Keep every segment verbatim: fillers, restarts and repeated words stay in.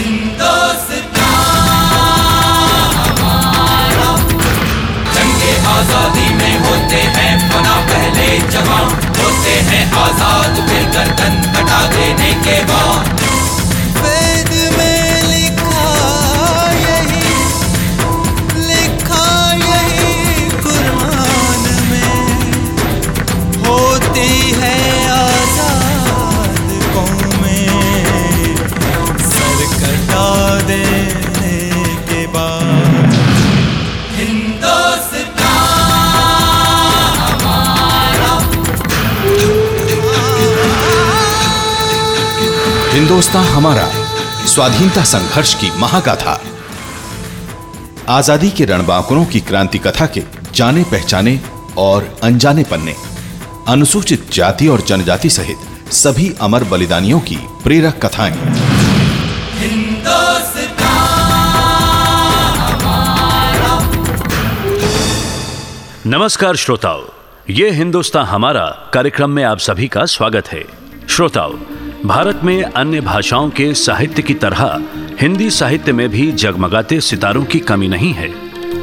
हिंदुस्ता हमारा। जंगे आजादी में होते हैं फना पहले जवां, होते हैं आजाद फिर गर्दन कटा देने के बाद। वेद में लिखा यही, लिखा यही कुरान में, होती है हिंदुस्तान हमारा। स्वाधीनता संघर्ष की महाकथा, आजादी के रणबांकुरों की क्रांति कथा के जाने पहचाने और अनजाने पन्ने, अनुसूचित जाति और जनजाति सहित सभी अमर बलिदानियों की प्रेरक कथाएं। नमस्कार श्रोताओं, ये हिंदुस्तान हमारा कार्यक्रम में आप सभी का स्वागत है। श्रोताओं, भारत में अन्य भाषाओं के साहित्य की तरह हिंदी साहित्य में भी जगमगाते सितारों की कमी नहीं है।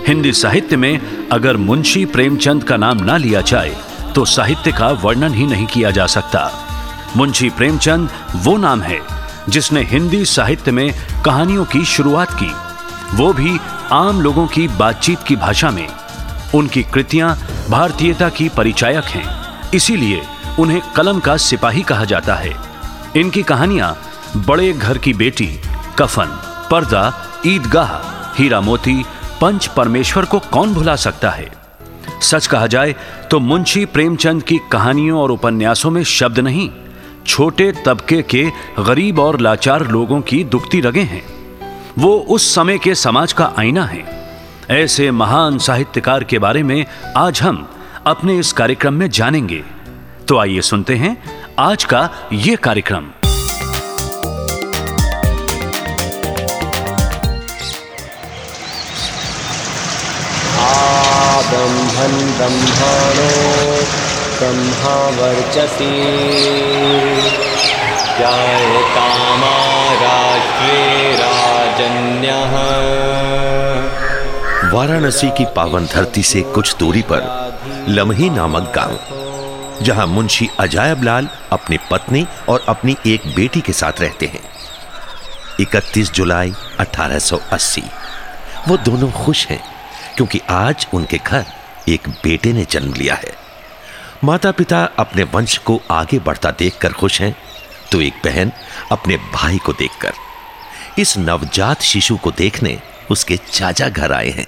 हिंदी साहित्य में अगर मुंशी प्रेमचंद का नाम ना लिया जाए तो साहित्य का वर्णन ही नहीं किया जा सकता। मुंशी प्रेमचंद वो नाम है जिसने हिंदी साहित्य में कहानियों की शुरुआत की, वो भी आम लोगों की बातचीत की भाषा में। उनकी कृतियाँ भारतीयता की परिचायक हैं, इसीलिए उन्हें कलम का सिपाही कहा जाता है। इनकी कहानियां बड़े घर की बेटी, कफन, पर्दा, ईदगाह, हीरा मोती, पंच परमेश्वर को कौन भुला सकता है। सच कहा जाए तो मुंशी प्रेमचंद की कहानियों और उपन्यासों में शब्द नहीं, छोटे तबके के गरीब और लाचार लोगों की दुखती रगे हैं। वो उस समय के समाज का आईना है। ऐसे महान साहित्यकार के बारे में आज हम अपने इस कार्यक्रम में जानेंगे, तो आइए सुनते हैं आज का ये कार्यक्रम। आबंधन ब्रह्मणो ब्रह्मा वर्चसी जाये कामा राष्ट्रे राजन्यः। वाराणसी की पावन धरती से कुछ दूरी पर लमही नामक गांव, जहां मुंशी अजायब लाल अपनी पत्नी और अपनी एक बेटी के साथ रहते हैं। इकतीस जुलाई अठारह सौ अस्सी वो दोनों खुश हैं क्योंकि आज उनके घर एक बेटे ने जन्म लिया है। माता पिता अपने वंश को आगे बढ़ता देखकर खुश हैं, तो एक बहन अपने भाई को देखकर। इस नवजात शिशु को देखने उसके चाचा घर आए हैं।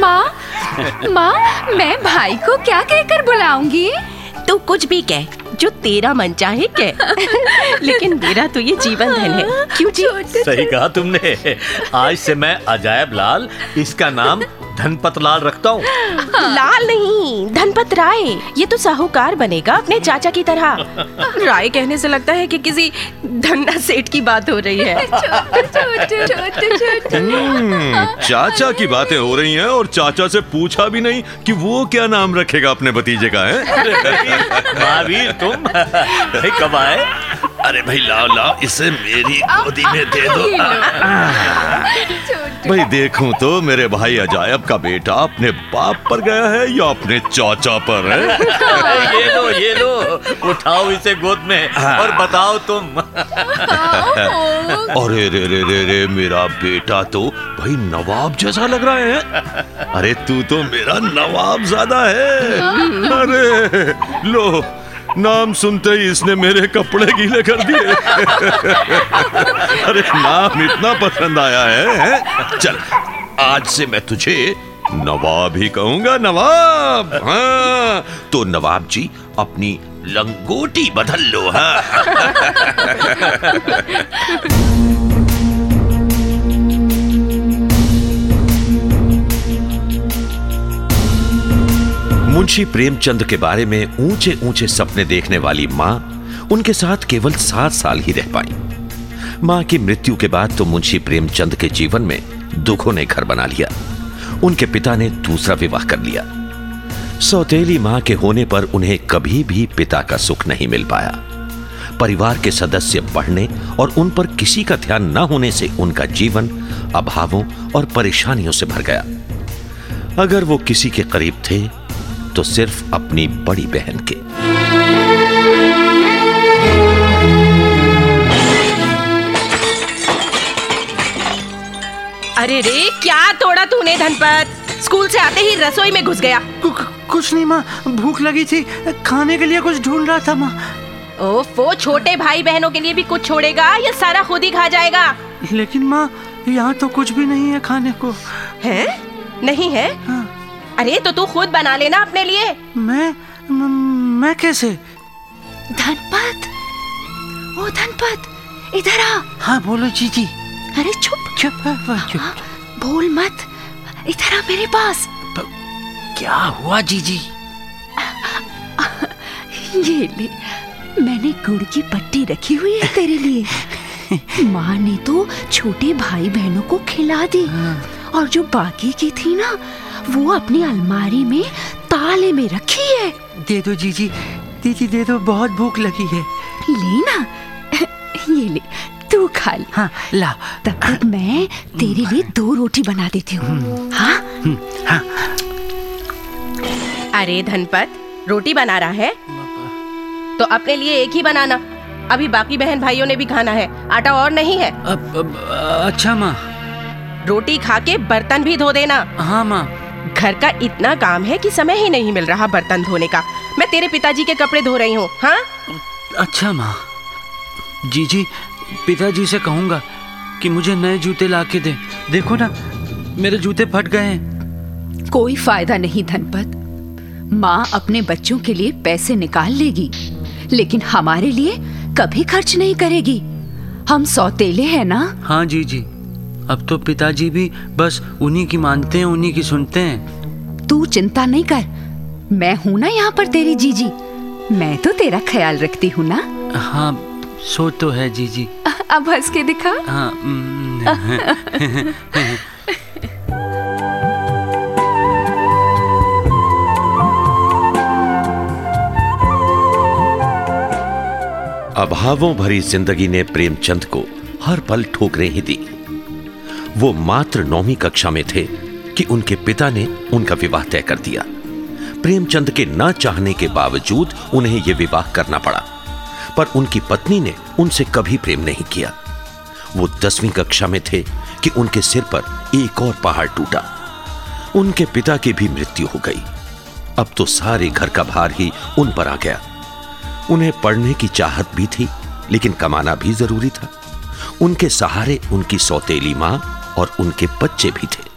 माँ, माँ, मैं भाई को क्या कहकर बुलाऊंगी? तू कुछ भी कह, जो तेरा मन चाहे कह, लेकिन मेरा तो ये जीवन धन है। क्यों जी? सही कहा तुमने। आज से मैं अजायब लाल, इसका नाम धनपतलाल रखता हूँ। लाल नहीं, धनपत राय। ये तो साहूकार बनेगा अपने चाचा की तरह। राय कहने से लगता है कि किसी धन्ना सेठ की बात हो रही है। चोड़, चोड़, चोड़। चाचा की बातें हो रही हैं और चाचा से पूछा भी नहीं कि वो क्या नाम रखेगा अपने भतीजे का है। तुम कब आए? अरे भाई लाओ लाओ, इसे मेरी गोदी में दे दो। भाई देखूं तो मेरे भाई अजायब का बेटा अपने बाप पर गया है या अपने चाचा पर है। ये लो ये लो, उठाओ इसे गोद में और बताओ तुम। अरे रे रे रे रे, मेरा बेटा तो भाई नवाब जैसा लग रहा है। अरे तू तो मेरा नवाब ज़्यादा है। अरे लो, नाम सुनते ही इसने मेरे कपड़े गीले कर दिए। अरे नाम इतना पसंद आया है, चल आज से मैं तुझे नवाब ही कहूंगा, नवाब। हाँ, तो नवाब जी अपनी लंगोटी बदल लो। हाँ। मुंशी प्रेमचंद के बारे में ऊंचे ऊंचे सपने देखने वाली मां उनके साथ केवल सात साल ही रह पाई। मां की मृत्यु के बाद तो मुंशी प्रेमचंद के जीवन में दुखों ने घर बना लिया। उनके पिता ने दूसरा विवाह कर लिया। सौतेली मां के होने पर उन्हें कभी भी पिता का सुख नहीं मिल पाया। परिवार के सदस्य बढ़ने और उन पर किसी का ध्यान न होने से उनका जीवन अभावों और परेशानियों से भर गया। अगर वो किसी के करीब थे तो सिर्फ अपनी बड़ी बहन के। अरे रे, क्या तोड़ा तूने धनपत? स्कूल से आते ही रसोई में घुस गया। कुछ नहीं माँ, भूख लगी थी, खाने के लिए कुछ ढूंढ रहा था माँ। ओफो, छोटे भाई बहनों के लिए भी कुछ छोड़ेगा या सारा खुद ही खा जाएगा? लेकिन माँ, यहाँ तो कुछ भी नहीं है खाने को। है? नहीं है? हाँ। अरे तो तू खुद बना लेना अपने लिए। मैं म, मैं कैसे? धनपत, ओ धनपत, इधर आ। हाँ बोलो जीजी। अरे चुप चुप, हाँ, बोल मत, इधर आ मेरे पास। प, क्या हुआ जीजी? ये ले, मैंने गुड़ की पट्टी रखी हुई है तेरे लिए। माँ ने तो छोटे भाई बहनों को खिला दी और जो बाकी की थी ना, वो अपनी अलमारी में ताले में रखी है। दे दो जीजी, दीदी दे दो, बहुत भूख लगी है। ले ना, ये ले, तू खा ले। हाँ, ला। तब तक मैं तेरे लिए दो रोटी बना देती हूँ। हाँ? हाँ। अरे धनपत, रोटी बना रहा है तो अपने लिए एक ही बनाना, अभी बाकी बहन भाइयों ने भी खाना है, आटा और नहीं है। अब, अब, अच्छा माँ। रोटी खा के बर्तन भी धो देना। हाँ माँ। घर का इतना काम है कि समय ही नहीं मिल रहा बर्तन धोने का। मैं तेरे पिताजी के कपड़े धो रही हूँ। हाँ? अच्छा माँ। जीजी, पिताजी से कहूँगा कि मुझे नए जूते ला के दे। देखो ना, मेरे जूते फट गए हैं। कोई फायदा नहीं धनपत, माँ अपने बच्चों के लिए पैसे निकाल लेगी लेकिन हमारे लिए कभी खर्च नहीं करेगी। हम सौतेले हैं ना। हाँ जी जी, अब तो पिताजी भी बस उन्हीं की मानते हैं, उन्हीं की सुनते हैं। तू चिंता नहीं कर, मैं हूँ ना यहाँ पर तेरी जीजी, मैं तो तेरा ख्याल रखती हूँ ना। हाँ, सो तो है जीजी। अब हंस के दिखा। हाँ। अभावों भरी जिंदगी ने प्रेमचंद को हर पल ठोकरें ही दी। वो मात्र नौवीं कक्षा में थे कि उनके पिता ने उनका विवाह तय कर दिया। प्रेमचंद के ना चाहने के बावजूद उन्हें यह विवाह करना पड़ा, पर उनकी पत्नी ने उनसे कभी प्रेम नहीं किया। वो दसवीं कक्षा में थे कि उनके सिर पर एक और पहाड़ टूटा, उनके पिता की भी मृत्यु हो गई। अब तो सारे घर का भार ही उन पर आ गया। उन्हें पढ़ने की चाहत भी थी लेकिन कमाना भी जरूरी था। उनके सहारे उनकी सौतेली मां और उनके बच्चे भी थे।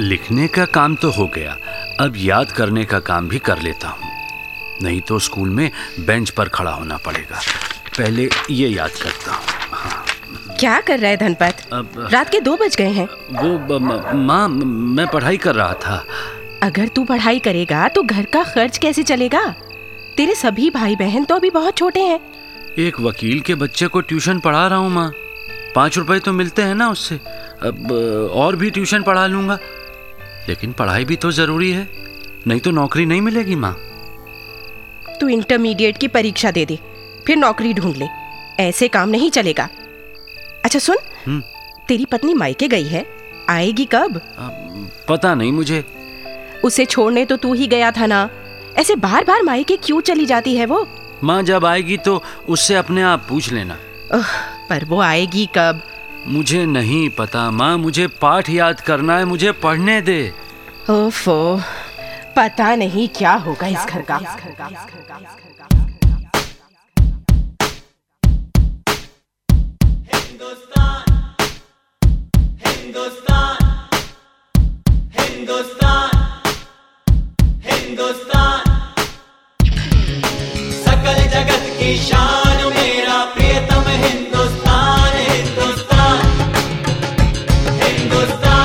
लिखने का काम तो हो गया, अब याद करने का काम भी कर लेता हूं, नहीं तो स्कूल में बेंच पर खड़ा होना पड़ेगा। पहले ये याद करता हूँ। हाँ। क्या कर रहा है धनपत? अब रात के दो बज गए हैं। वो माँ, मैं पढ़ाई कर रहा था। अगर तू पढ़ाई करेगा तो घर का खर्च कैसे चलेगा? तेरे सभी भाई बहन तो अभी बहुत छोटे हैं। एक वकील के बच्चे को ट्यूशन पढ़ा रहा हूँ माँ, पाँच रुपए तो मिलते हैं ना उससे। अब और भी ट्यूशन पढ़ा लूँगा, लेकिन पढ़ाई भी तो ज़रूरी है, नहीं तो नौकरी नहीं मिलेगी माँ। तू इंटरमीडिएट की परीक्षा दे दे, फिर नौकरी ढूंढ ले, ऐसे काम नहीं चलेगा। अच्छा सुन, हुँ? तेरी पत्नी मायके गई है, आएगी कब? आ, पता नहीं मुझे। उसे छोड़ने तो तू ही गया था ना, ऐसे बार बार मायके क्यों चली जाती है वो? माँ जब आएगी तो उससे अपने आप पूछ लेना। ओह, पर वो आएगी कब? मुझे नहीं पता माँ, मुझे पाठ याद करना है, मुझे पढ़ने दे। ओफो, पता नहीं क्या होगा इस घर का। सकल जगत की शान मेरा प्रियतम हिंदुस्तान, हिंदुस्तान, हिंदुस्तान।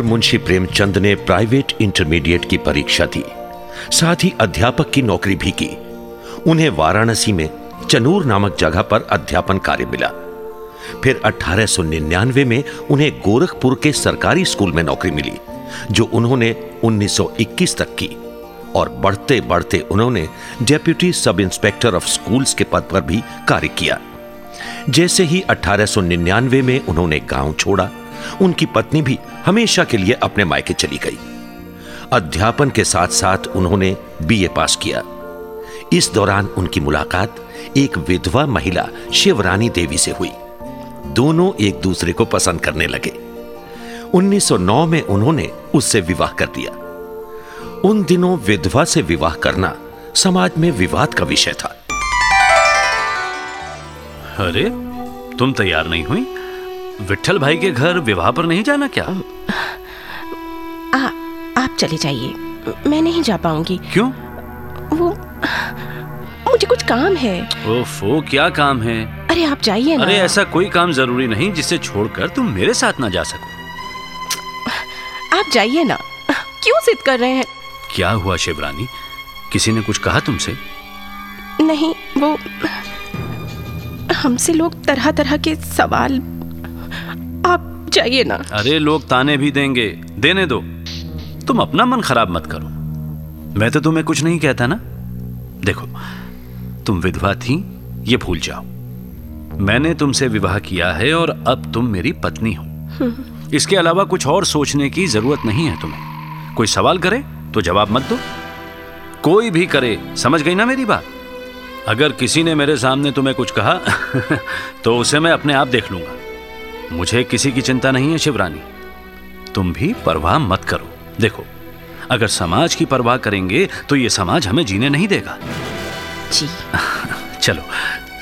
और मुंशी प्रेमचंद ने प्राइवेट इंटरमीडिएट की परीक्षा दी, साथ ही अध्यापक की नौकरी भी की। उन्हें वाराणसी में चनूर नामक जगह पर अध्यापन कार्य मिला। फिर अठारह सौ निन्यानवे में उन्हें गोरखपुर के सरकारी स्कूल में नौकरी मिली, जो उन्होंने उन्नीस सौ इक्कीस तक की, और बढ़ते बढ़ते उन्होंने deputy sub inspector of schools के पद पर भी कार्य किया। जैसे ही अठारह सौ निन्यानवे में उन्होंने गांव छोड़ा, उनकी पत्नी भी हमेशा के लिए अपने मायके चली गई। अध्यापन के साथ साथ उन्होंने बीए पास किया। इस दौरान उनकी मुलाकात एक विधवा महिला शिवरानी देवी से हुई। दोनों एक दूसरे को पसंद करने लगे। उन्नीस सौ नौ में उन्होंने उससे विवाह कर दिया। उन दिनों विधवा से विवाह करना समाज में विवाद का विषय था। अरे, तुम तैयार नहीं हुई? विठल भाई के घर विवाह पर नहीं जाना क्या? आ, आप चले जाइए, मैं नहीं जा पाऊंगी। क्यों? वो मुझे कुछ काम है। ओफो, क्या काम है? अरे आप जाइए ना। अरे ऐसा कोई काम जरूरी नहीं जिसे छोड़कर तुम मेरे साथ ना जा सको। आप जाइए ना, क्यों जिद कर रहे हैं? क्या हुआ शिवरानी, किसी ने कुछ कहा तुमसे? नहीं, वो हमसे लोग तरह तरह के सवाल। आप जाइए ना। अरे लोग ताने भी देंगे, देने दो, तुम अपना मन खराब मत करो। मैं तो तुम्हें कुछ नहीं कहता ना। देखो, तुम विधवा थी, ये भूल जाओ। मैंने तुमसे विवाह किया है और अब तुम मेरी पत्नी हो। इसके अलावा कुछ और सोचने की जरूरत नहीं है तुम्हें। कोई सवाल करे तो जवाब मत दो, कोई भी करे, समझ गई ना मेरी बात? अगर किसी ने मेरे सामने तुम्हें कुछ कहा तो उसे मैं अपने आप देख लूंगा। मुझे किसी की चिंता नहीं है शिवरानी, तुम भी परवाह मत करो। देखो, अगर समाज की परवाह करेंगे तो ये समाज हमें जीने नहीं देगा जी। चलो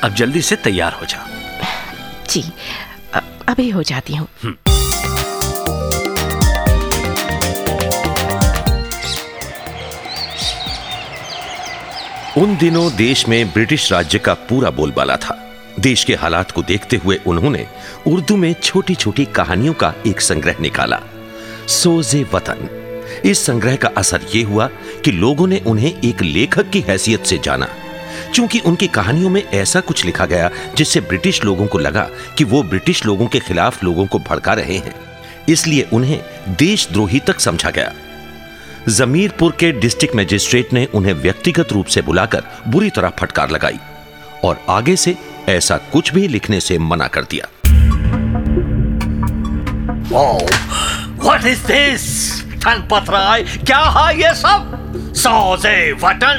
अब जल्दी से तैयार हो जाओ। जी, अभी हो जाती हूँ। उन दिनों देश में ब्रिटिश राज्य का पूरा बोलबाला था। देश के हालात को देखते हुए उन्होंने उर्दू में छोटी छोटी कहानियों का एक संग्रह निकाला, सोजे वतन। इस संग्रह का असर यह हुआ कि लोगों ने उन्हें एक लेखक की हैसियत से जाना, क्योंकि उनकी कहानियों में ऐसा कुछ लिखा गया जिससे ब्रिटिश लोगों को लगा कि वो ब्रिटिश लोगों के खिलाफ लोगों को भड़का रहे हैं। इसलिए उन्हें देशद्रोही तक समझा गया। जमीरपुर के डिस्ट्रिक्ट मजिस्ट्रेट ने उन्हें व्यक्तिगत रूप से बुलाकर बुरी तरह फटकार लगाई और आगे से ऐसा कुछ भी लिखने से मना कर दिया। Wow, what is this? Dhanpat राय, क्या है ये सब? सोजे वतन,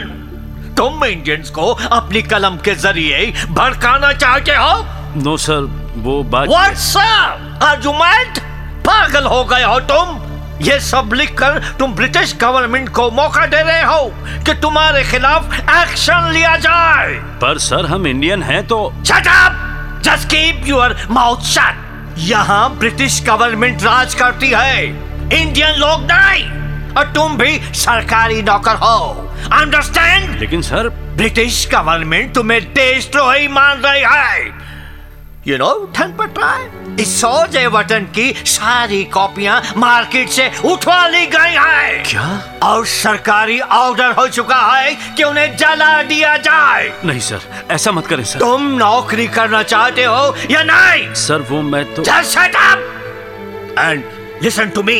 तुम इंडियंस को अपनी कलम के जरिए भड़काना चाहते हो? नो सर, वो बात। What's up argument? पागल हो गए हो तुम? ये सब लिखकर तुम ब्रिटिश गवर्नमेंट को मौका दे रहे हो कि तुम्हारे खिलाफ एक्शन लिया जाए। पर सर, हम इंडियन हैं तो। Shut up, just keep your mouth shut. यहाँ ब्रिटिश गवर्नमेंट राज करती है, इंडियन लोग नहीं, और तुम भी सरकारी नौकर हो, अंडरस्टैंड? लेकिन सर, ब्रिटिश गवर्नमेंट तुम्हें देशद्रोही मान रही है, यू नो धनपत राय। इस सोजे वतन की सारी कॉपियां मार्केट से उठवा ली गई हैं। क्या? और सरकारी ऑर्डर हो चुका है कि उन्हें जला दिया जाए। नहीं सर, ऐसा मत करें सर। तुम नौकरी करना चाहते हो या नहीं? सर वो मैं तो। Just shut up and listen to me.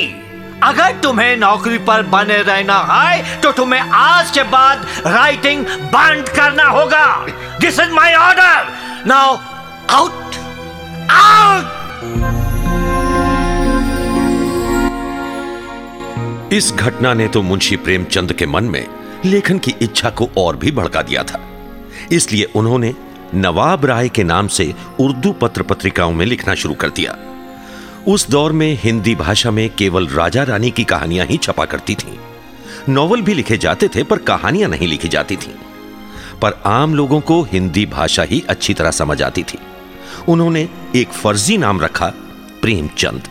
अगर तुम्हें नौकरी पर बने रहना है तो तुम्हें आज के बाद राइटिंग बंद करना होगा। This is my order. Now out, out. इस घटना ने तो मुंशी प्रेमचंद के मन में लेखन की इच्छा को और भी भड़का दिया था। इसलिए उन्होंने नवाब राय के नाम से उर्दू पत्र पत्रिकाओं में लिखना शुरू कर दिया। उस दौर में हिंदी भाषा में केवल राजा रानी की कहानियां ही छपा करती थीं। नॉवल भी लिखे जाते थे पर कहानियां नहीं लिखी जाती थीं। पर आम लोगों को हिंदी भाषा ही अच्छी तरह समझ आती थी। उन्होंने एक फर्जी नाम रखा, प्रेमचंद,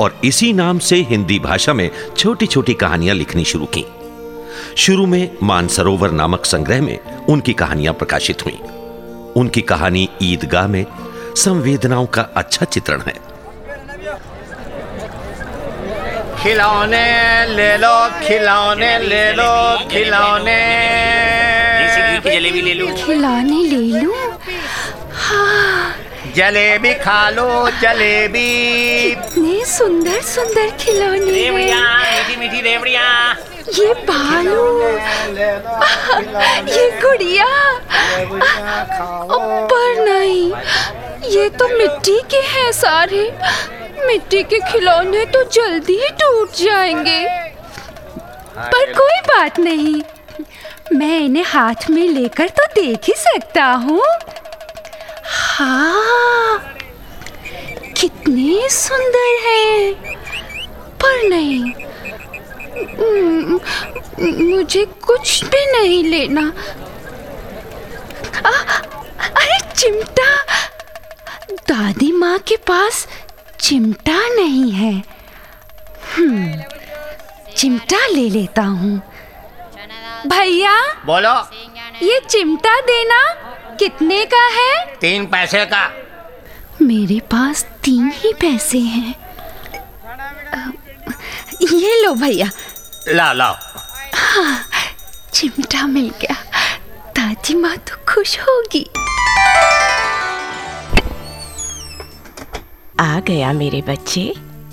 और इसी नाम से हिंदी भाषा में छोटी छोटी कहानियां लिखनी शुरू की। शुरू में मानसरोवर नामक संग्रह में उनकी कहानियां प्रकाशित हुई। उनकी कहानी ईदगाह में संवेदनाओं का अच्छा चित्रण है। खिलौने ले लो, खिलौने ले लो, खिलौने जलेबी ले लो, खिलौने ले लो, जलेबी खा लो, जलेबी। कितने सुंदर सुंदर खिलौने, रेवड़ियाँ, मीठी मीठी रेवड़ियाँ, ये भालू, ये गुड़िया, पर नहीं, ये तो मिट्टी के हैं सारे। मिट्टी के खिलौने तो जल्दी ही टूट जाएंगे, पर कोई बात नहीं, मैं इन्हें हाथ में लेकर तो देख ही सकता हूँ। हाँ, कितने सुंदर हैं, पर नहीं, मुझे कुछ भी नहीं लेना। आ, अरे चिमटा, दादी माँ के पास चिमटा नहीं है। हम्म, चिमटा ले लेता हूँ। भैया बोलो, ये चिमटा देना, कितने का है? तीन पैसे का। मेरे पास तीन ही पैसे हैं। ये लो भैया। लाओ लाओ। हाँ, चिमटा मिल गया, दादी माँ तो खुश होगी। आ गया मेरे बच्चे।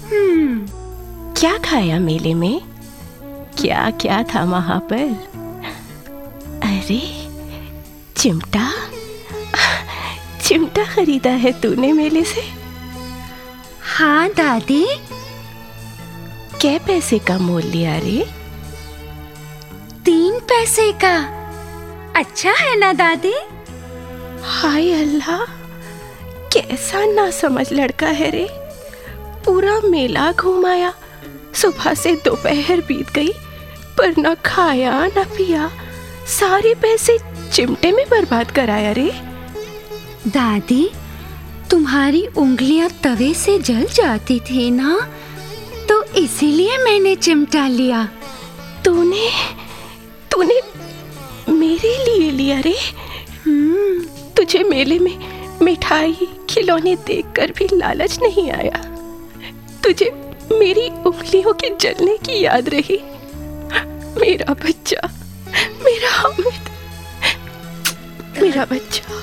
हम्म, क्या खाया मेले में? क्या क्या था वहाँ पर? अरे चिमटा, चिमटा खरीदा है तूने मेले से? हाँ दादी। क्या पैसे का मोल लिया रे? तीन पैसे का। अच्छा है ना दादी? हाय अल्लाह, कैसा ना समझ लड़का है रे। पूरा मेला घुमाया, सुबह से दोपहर बीत गई, पर ना खाया ना पिया, सारे पैसे चिमटे में बर्बाद कराया रे। दादी, तुम्हारी उंगलियां तवे से जल जाती थी ना, तो इसीलिए मैंने चिमटा लिया। तूने तूने मेरे लिए लिया रे? हम्म, तुझे मेले में मिठाई खिलौने देखकर भी लालच नहीं आया, तुझे मेरी उंगलियों के जलने की याद रही। मेरा बच्चा, मेरा हामिद, मेरा बच्चा।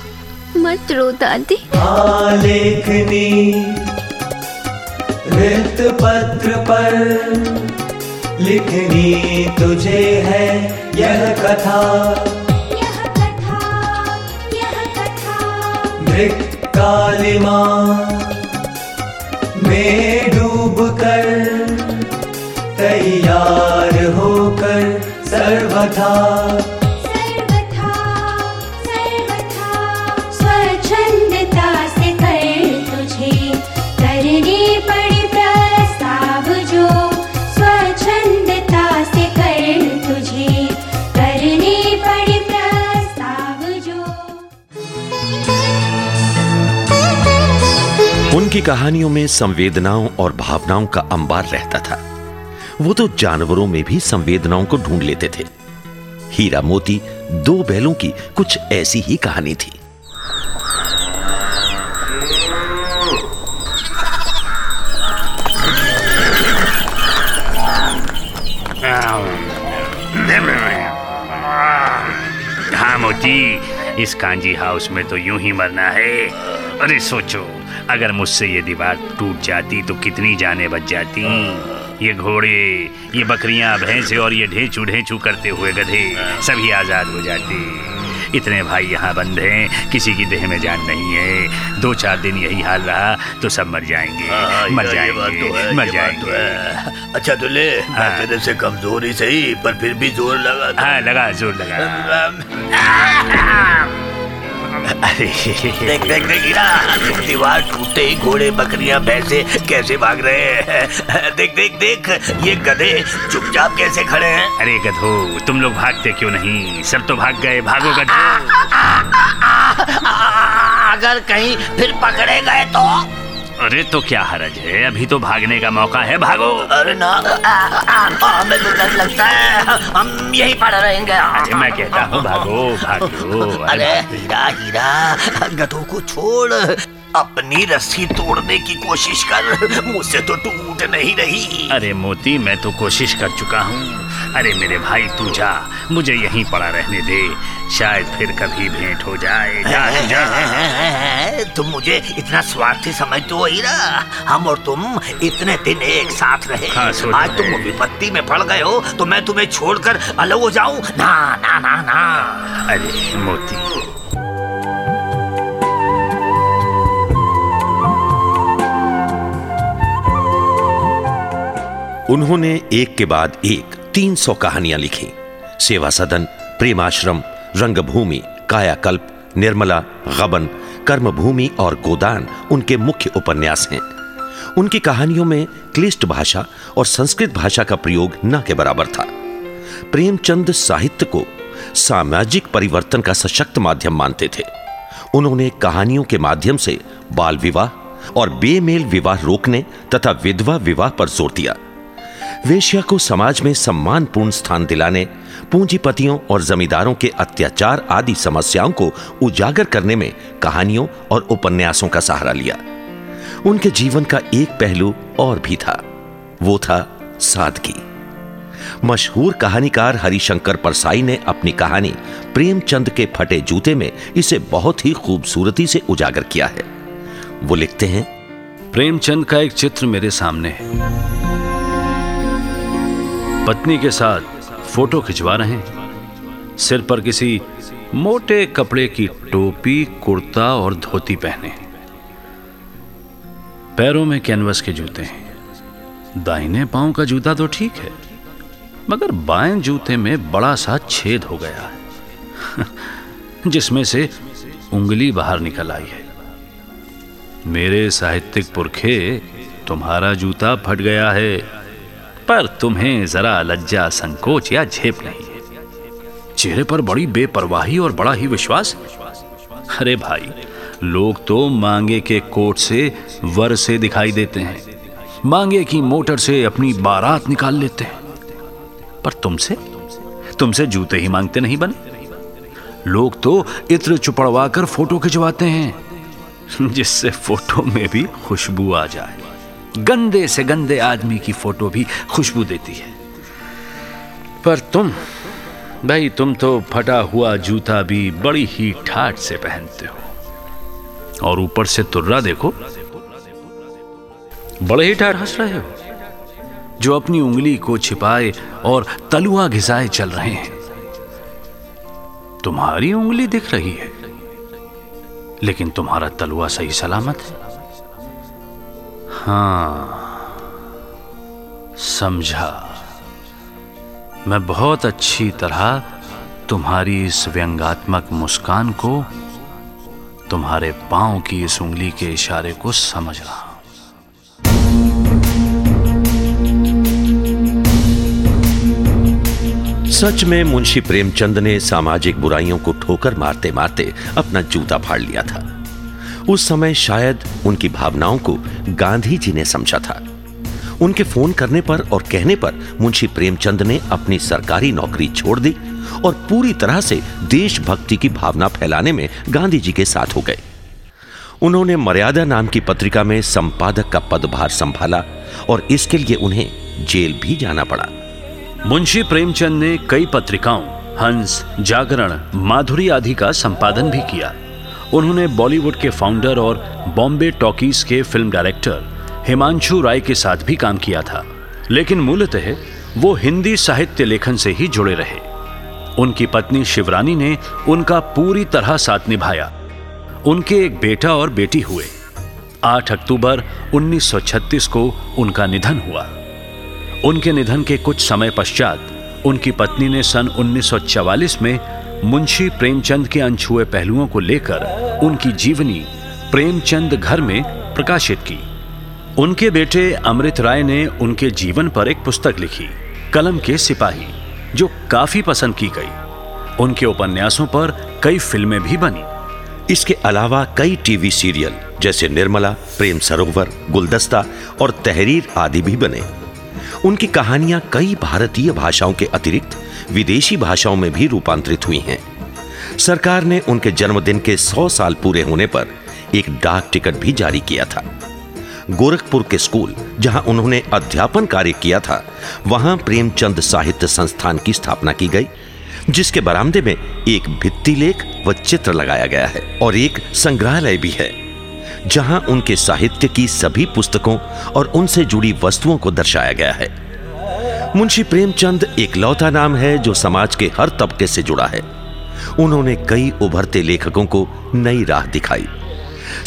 मत रो दादी। आलेखनी रिक्त पत्र पर लिखनी तुझे है यह कथा, यह कथा, यह कथा। मृत कालिमा में डूब कर तैयार होकर सर्वथा, सर्वथा, सर्वथा स्वच्छंदता से कर तुझे करने पड़े प्रस्ताव, जो स्वच्छंदता से कर तुझे करने पड़े प्रस्ताव जो। उनकी कहानियों में संवेदनाओं और भावनाओं का अंबार रहता था। वो तो जानवरों में भी संवेदनाओं को ढूंढ लेते थे। हीरा मोती दो बैलों की कुछ ऐसी ही कहानी थी। हाँ मोती, इस कांजी हाउस में तो यूं ही मरना है। अरे सोचो, अगर मुझसे ये दीवार टूट जाती तो कितनी जानें बच जाती। ये घोड़े, ये बकरियां, भैंसे और ये ढेंचू ढेंचू करते हुए गधे सभी आज़ाद हो जाते। इतने भाई यहाँ बंद हैं, किसी की देह में जान नहीं है। दो चार दिन यही हाल रहा तो सब मर जाएंगे। आ, मर जाएंगे, मर जाएंगे। अच्छा तो ले, तेरे से कमजोरी सही पर फिर भी जोर लगा। हाँ लगा, जोर लगा। अरे देख देख देख हीरा, दीवार टूटते ही घोड़े बकरियां भैंसे कैसे भाग रहे हैं। देख देख देख, ये गधे चुपचाप कैसे खड़े हैं। अरे गधो, तुम लोग भागते क्यों नहीं? सब तो भाग गए, भागो गधो। अगर कहीं फिर पकड़े गए तो? अरे तो क्या हरज है, अभी तो भागने का मौका है, भागो। अरे ना, हमें तो डर लगता है, हम यही पड़े रहेंगे। अरे मैं कहता हूँ भागो, भागो। अरे हीरा हीरा, गधों को छोड़, अपनी रस्सी तोड़ने की कोशिश कर, मुझसे तो टूट नहीं रही। अरे मोती, मैं तो कोशिश कर चुका हूँ। अरे मेरे भाई तू जा, मुझे यहीं पड़ा रहने दे, शायद फिर कभी भेंट हो जाए। जा, जा, जा। तुम मुझे इतना स्वार्थी समझते हो हीरा? हम और तुम इतने दिन एक साथ रहे, आज तुम विपत्ति में पड़ गए हो तो मैं तुम्हें छोड़कर अलग हो जाऊँ? ना ना ना ना। अरे मोती, उन्होंने एक के बाद एक तीन सौ कहानियां लिखी। सेवा सदन, प्रेमाश्रम, रंग भूमि, कायाकल्प, निर्मला, गबन, कर्मभूमि और गोदान उनके मुख्य उपन्यास हैं। उनकी कहानियों में क्लिष्ट भाषा और संस्कृत भाषा का प्रयोग न के बराबर था। प्रेमचंद साहित्य को सामाजिक परिवर्तन का सशक्त माध्यम मानते थे। उन्होंने कहानियों के माध्यम से बाल विवाह और बेमेल विवाह रोकने तथा विधवा विवाह पर जोर दिया। वेश्या को समाज में सम्मानपूर्ण स्थान दिलाने, पूंजीपतियों और जमींदारों के अत्याचार आदि समस्याओं को उजागर करने में कहानियों और उपन्यासों का सहारा लिया। उनके जीवन का एक पहलू और भी था, वो था सादगी। मशहूर कहानीकार हरिशंकर परसाई ने अपनी कहानी प्रेमचंद के फटे जूते में इसे बहुत ही खूबसूरती से उजागर किया है। वो लिखते हैं, प्रेमचंद का एक चित्र मेरे सामने है। पत्नी के साथ फोटो खिंचवा रहे हैं। सिर पर किसी मोटे कपड़े की टोपी, कुर्ता और धोती पहने, पैरों में कैनवस के जूते हैं। दाहिने पांव का जूता तो ठीक है, मगर बाएं जूते में बड़ा सा छेद हो गया है जिसमें से उंगली बाहर निकल आई है। मेरे साहित्यिक पुरखे, तुम्हारा जूता फट गया है, पर तुम्हें जरा लज्जा, संकोच या झेप नहीं है। चेहरे पर बड़ी बेपरवाही और बड़ा ही विश्वास। अरे भाई, लोग तो मांगे के कोट से, वर से दिखाई देते हैं, मांगे की मोटर से अपनी बारात निकाल लेते हैं, पर तुमसे तुमसे जूते ही मांगते नहीं बने। लोग तो इत्र चुपड़वा कर फोटो खिंचवाते हैं, जिससे फोटो में भी खुशबू आ जाए। गंदे से गंदे आदमी की फोटो भी खुशबू देती है, पर तुम भाई, तुम तो फटा हुआ जूता भी बड़ी ही ठाट से पहनते हो, और ऊपर से तुर्रा देखो, बड़े ही ठाट हंस रहे हो, जो अपनी उंगली को छिपाए और तलुआ घिसाए चल रहे हैं। तुम्हारी उंगली दिख रही है, लेकिन तुम्हारा तलुआ सही सलामत है। हाँ, समझा। मैं बहुत अच्छी तरह तुम्हारी इस व्यंगात्मक मुस्कान को, तुम्हारे पांव की इस उंगली के इशारे को समझ रहा हूं। सच में मुंशी प्रेमचंद ने सामाजिक बुराइयों को ठोकर मारते मारते अपना जूता फाड़ लिया था। उस समय शायद उनकी भावनाओं को गांधी जी ने समझा था। उनके फोन करने पर और कहने पर मुंशी प्रेमचंद ने अपनी सरकारी नौकरी छोड़ दी और पूरी तरह से देशभक्ति की भावना फैलाने में गांधी जी के साथ हो गए। उन्होंने मर्यादा नाम की पत्रिका में संपादक का पदभार संभाला और इसके लिए उन्हें जेल भी जाना पड़ा। मुंशी प्रेमचंद ने कई पत्रिकाओं, हंस, जागरण, माधुरी आदि का संपादन भी किया। उन्होंने बॉलीवुड के फाउंडर और बॉम्बे टॉकीज के फिल्म डायरेक्टर हिमांशु राय के साथ भी काम किया था, लेकिन मूलतः वो हिंदी साहित्य लेखन से ही जुड़े रहे। उनकी पत्नी शिवरानी ने उनका पूरी तरह साथ निभाया। उनके एक बेटा और बेटी हुए। आठ अक्टूबर उन्नीस सौ छत्तीस को उनका निधन हुआ। उनके निधन के कुछ समय पश्चात उनकी पत्नी ने सन उन्नीस सौ चवालीस में मुंशी प्रेमचंद के अनछुए पहलुओं को लेकर उनकी जीवनी प्रेमचंद घर में प्रकाशित की। उनके बेटे अमृत राय ने उनके जीवन पर एक पुस्तक लिखी, कलम के सिपाही, जो काफी पसंद की गई। उनके उपन्यासों पर कई फिल्में भी बनी। इसके अलावा कई टीवी सीरियल जैसे निर्मला, प्रेम सरोवर, गुलदस्ता और तहरीर आदि भी बने। उनकी कहानियां कई भारतीय भाषाओं के अतिरिक्त विदेशी भाषाओं में भी रूपांतरित हुई हैं। सरकार ने उनके जन्मदिन के सौ साल पूरे होने पर एक डाक टिकट भी जारी किया था। गोरखपुर के स्कूल जहां उन्होंने अध्यापन कार्य किया था, वहां प्रेमचंद साहित्य संस्थान की स्थापना की गई, जिसके बरामदे में एक भित्तिलेख व चित्र लगाया गया है और एक संग्रहालय भी है जहां उनके साहित्य की सभी पुस्तकों और उनसे जुड़ी वस्तुओं को दर्शाया गया है। मुंशी प्रेमचंद एकलौता नाम है जो समाज के हर तबके से जुड़ा है। उन्होंने कई उभरते लेखकों को नई राह दिखाई।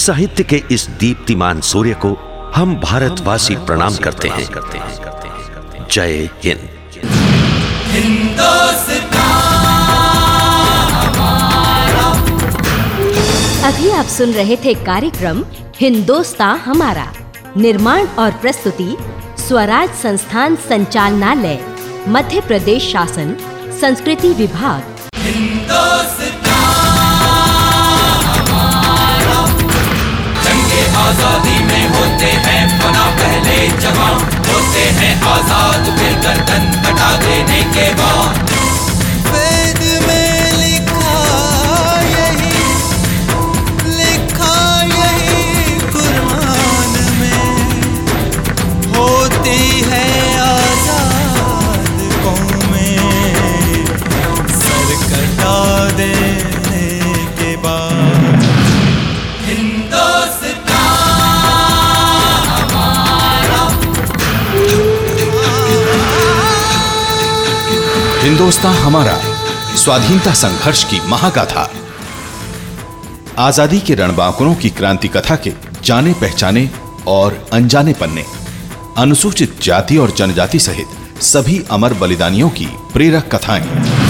साहित्य के इस दीप्तिमान सूर्य को हम भारतवासी प्रणाम करते हैं। जय हिंद। अभी आप सुन रहे थे कार्यक्रम हिंदुस्ता हमारा। निर्माण और प्रस्तुति स्वराज संस्थान संचालनालय, मध्य प्रदेश शासन, संस्कृति विभाग। हिंदुस्ता हमारा। जंगे आजादी में होते हैं फना पहले जवान, होते हैं आजाद फिर गर्दन कटा देने के बाद। वेद में लिखा यही, लिखा यही कुरान में, होती है आजाद कौमें सर कटा देने के बाद। हिंदुस्ता हमारा। हिंदुस्ता हमारा स्वाधीनता संघर्ष की महागाथा, आजादी के रणबांकुरों की क्रांति कथा के जाने पहचाने और अनजाने पन्ने, अनुसूचित जाति और जनजाति सहित सभी अमर बलिदानियों की प्रेरक कथाएं।